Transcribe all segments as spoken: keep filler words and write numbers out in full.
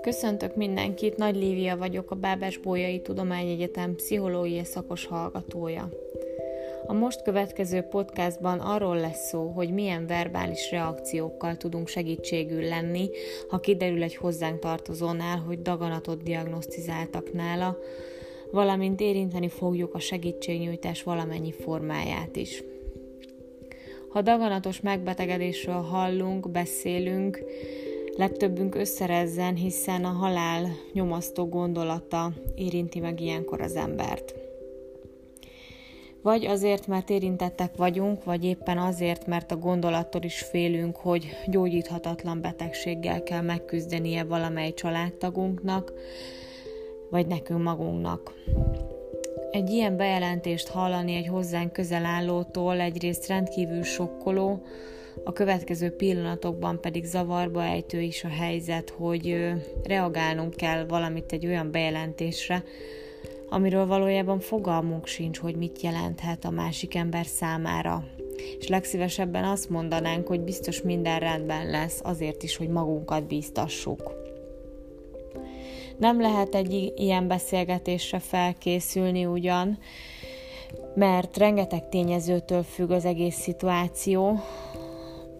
Köszöntök mindenkit, Nagy Lívia vagyok, a Babeș-Bolyai Tudományegyetem pszichológiai szakos hallgatója. A most következő podcastban arról lesz szó, hogy milyen verbális reakciókkal tudunk segítségül lenni, ha kiderül egy hozzánk tartozónál, hogy daganatot diagnosztizáltak nála, valamint érinteni fogjuk a segítségnyújtás valamennyi formáját is. Ha daganatos megbetegedésről hallunk, beszélünk, legtöbbünk összerezzen, hiszen a halál nyomasztó gondolata érinti meg ilyenkor az embert. Vagy azért, mert érintettek vagyunk, vagy éppen azért, mert a gondolattól is félünk, hogy gyógyíthatatlan betegséggel kell megküzdenie valamely családtagunknak, vagy nekünk magunknak. Egy ilyen bejelentést hallani egy hozzánk közel állótól egyrészt rendkívül sokkoló, a következő pillanatokban pedig zavarba ejtő is a helyzet, hogy reagálnunk kell valamit egy olyan bejelentésre, amiről valójában fogalmunk sincs, hogy mit jelenthet a másik ember számára. És legszívesebben azt mondanánk, hogy biztos minden rendben lesz, azért is, hogy magunkat bíztassuk. Nem lehet egy ilyen beszélgetésre felkészülni ugyan, mert rengeteg tényezőtől függ az egész szituáció,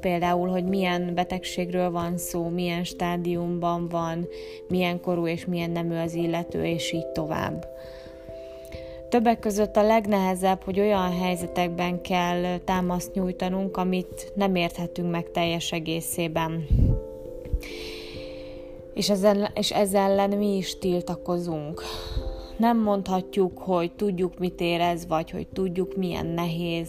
például, hogy milyen betegségről van szó, milyen stádiumban van, milyen korú és milyen nemű az illető, és így tovább. Többek között a legnehezebb, hogy olyan helyzetekben kell támaszt nyújtanunk, amit nem érthetünk meg teljes egészében. És ezen, és ezzel ellen mi is tiltakozunk. Nem mondhatjuk, hogy tudjuk, mit érez, vagy hogy tudjuk, milyen nehéz,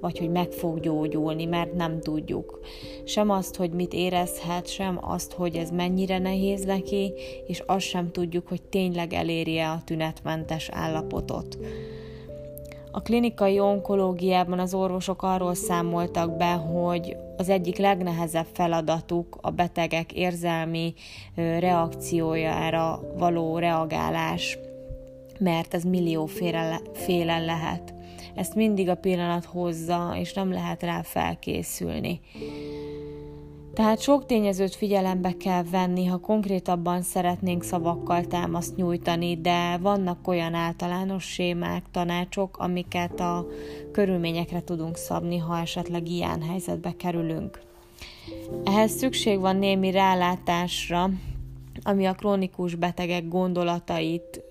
vagy hogy meg fog gyógyulni, mert nem tudjuk. Sem azt, hogy mit érezhet, sem azt, hogy ez mennyire nehéz neki, és azt sem tudjuk, hogy tényleg eléri-e a tünetmentes állapotot. A klinikai onkológiában az orvosok arról számoltak be, hogy az egyik legnehezebb feladatuk a betegek érzelmi reakciójára való reagálás, mert ez millióféle lehet. Ezt mindig a pillanat hozza, és nem lehet rá felkészülni. Tehát sok tényezőt figyelembe kell venni, ha konkrétabban szeretnénk szavakkal támaszt nyújtani, de vannak olyan általános sémák, tanácsok, amiket a körülményekre tudunk szabni, ha esetleg ilyen helyzetbe kerülünk. Ehhez szükség van némi rálátásra, ami a krónikus betegek gondolatait,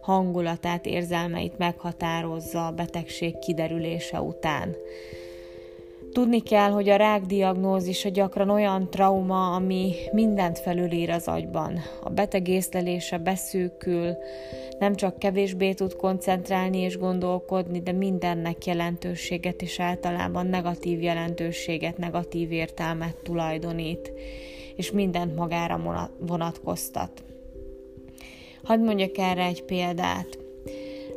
hangulatát, érzelmeit meghatározza a betegség kiderülése után. Tudni kell, hogy a rák diagnózisa gyakran olyan trauma, ami mindent felülír az agyban. A beteg észlelése beszűkül, nem csak kevésbé tud koncentrálni és gondolkodni, de mindennek jelentőséget és általában negatív jelentőséget, negatív értelmet tulajdonít, és mindent magára vonatkoztat. Hadd mondjak erre egy példát.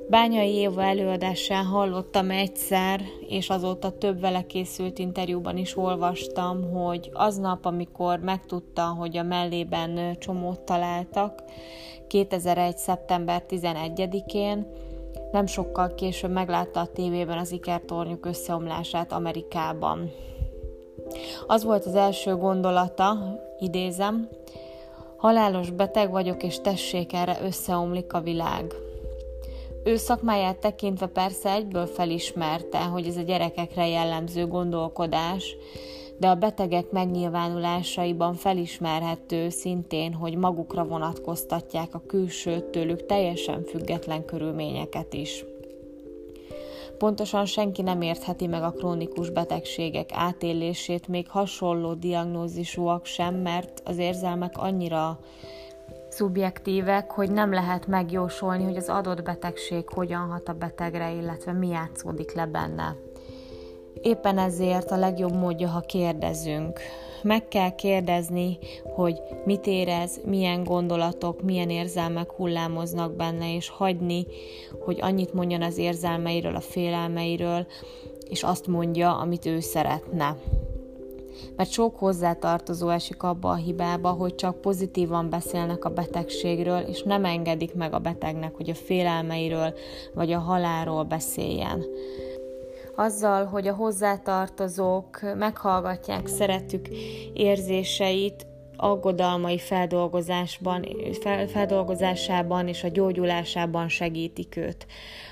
Bányai Éva előadásán hallottam egyszer, és azóta több vele készült interjúban is olvastam, hogy aznap, amikor megtudta, hogy a mellében csomót találtak, kétezer-egy szeptember tizenegyedikén, nem sokkal később meglátta a tévében az ikertornyok összeomlását Amerikában. Az volt az első gondolata, idézem, halálos beteg vagyok, és tessék, erre összeomlik a világ. Ő szakmáját tekintve persze egyből felismerte, hogy ez a gyerekekre jellemző gondolkodás, de a betegek megnyilvánulásaiban felismerhető szintén, hogy magukra vonatkoztatják a külső, tőlük teljesen független körülményeket is. Pontosan senki nem értheti meg a krónikus betegségek átélését, még hasonló diagnózisúak sem, mert az érzelmek annyira szubjektívek, hogy nem lehet megjósolni, hogy az adott betegség hogyan hat a betegre, illetve mi játszódik le benne. Éppen ezért a legjobb módja, ha kérdezünk. Meg kell kérdezni, hogy mit érez, milyen gondolatok, milyen érzelmek hullámoznak benne, és hagyni, hogy annyit mondjon az érzelmeiről, a félelmeiről, és azt mondja, amit ő szeretne. Mert sok hozzátartozó esik abba a hibába, hogy csak pozitívan beszélnek a betegségről, és nem engedik meg a betegnek, hogy a félelmeiről vagy a halálról beszéljen. azzal, hogy a hozzátartozók meghallgatják szeretük érzéseit, aggodalmai feldolgozásban, feldolgozásában és a gyógyulásában segítik őt.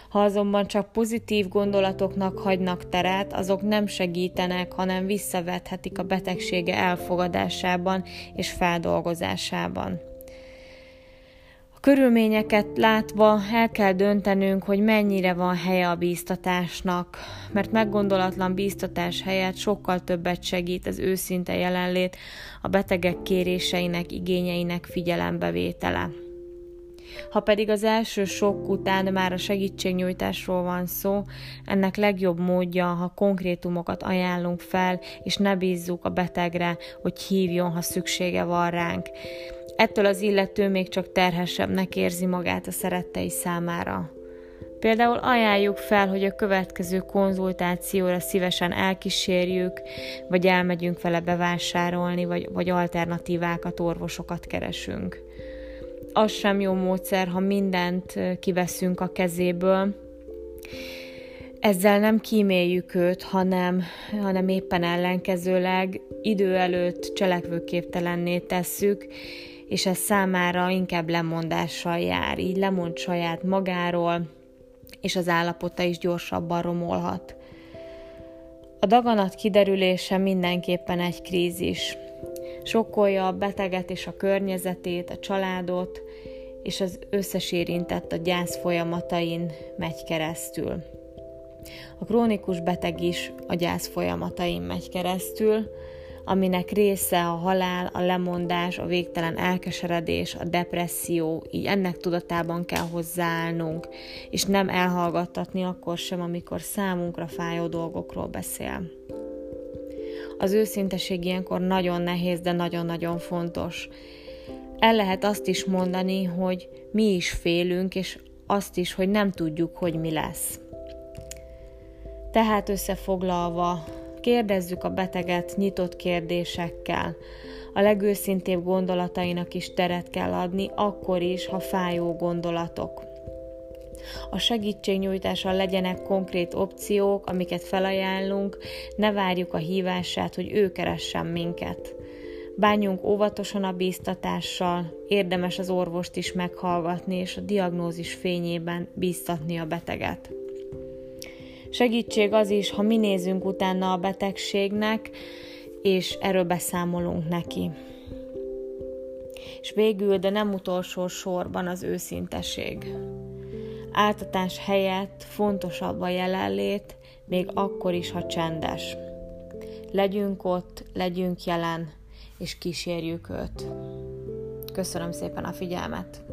Ha azonban csak pozitív gondolatoknak hagynak teret, azok nem segítenek, hanem visszavethetik a betegsége elfogadásában és feldolgozásában. A körülményeket látva el kell döntenünk, hogy mennyire van helye a bíztatásnak, mert meggondolatlan bíztatás helyett sokkal többet segít az őszinte jelenlét, a betegek kéréseinek, igényeinek figyelembevétele. Ha pedig az első sokk után már a segítségnyújtásról van szó, ennek legjobb módja, ha konkrétumokat ajánlunk fel, és ne bízzuk a betegre, hogy hívjon, ha szüksége van ránk. Ettől az illető még csak terhesebbnek érzi magát a szerettei számára. Például ajánljuk fel, hogy a következő konzultációra szívesen elkísérjük, vagy elmegyünk vele bevásárolni, vagy, vagy alternatívákat, orvosokat keresünk. Az sem jó módszer, ha mindent kiveszünk a kezéből. Ezzel nem kíméljük őt, hanem, hanem éppen ellenkezőleg idő előtt cselekvőképtelenné tesszük, és ez számára inkább lemondással jár. Így lemond saját magáról, és az állapota is gyorsabban romolhat. A daganat kiderülése mindenképpen egy krízis. Sokkolja a beteget és a környezetét, a családot, és az összes érintett a gyász folyamatain megy keresztül. A krónikus beteg is a gyász folyamatain megy keresztül, aminek része a halál, a lemondás, a végtelen elkeseredés, a depresszió, így ennek tudatában kell hozzáállnunk, és nem elhallgattatni akkor sem, amikor számunkra fájó dolgokról beszél. Az őszinteség ilyenkor nagyon nehéz, de nagyon-nagyon fontos. El lehet azt is mondani, hogy mi is félünk, és azt is, hogy nem tudjuk, hogy mi lesz. Tehát összefoglalva, kérdezzük a beteget nyitott kérdésekkel. A legőszintébb gondolatainak is teret kell adni, akkor is, ha fájó gondolatok. A segítségnyújtással legyenek konkrét opciók, amiket felajánlunk, ne várjuk a hívását, hogy ő keressen minket. Bánjunk óvatosan a bíztatással, érdemes az orvost is meghallgatni, és a diagnózis fényében bíztatni a beteget. Segítség az is, ha mi nézünk utána a betegségnek, és erről beszámolunk neki. És végül, de nem utolsó sorban az őszinteség. Áltatás helyett fontosabb a jelenlét, még akkor is, ha csendes. Legyünk ott, legyünk jelen, és kísérjük őt. Köszönöm szépen a figyelmet!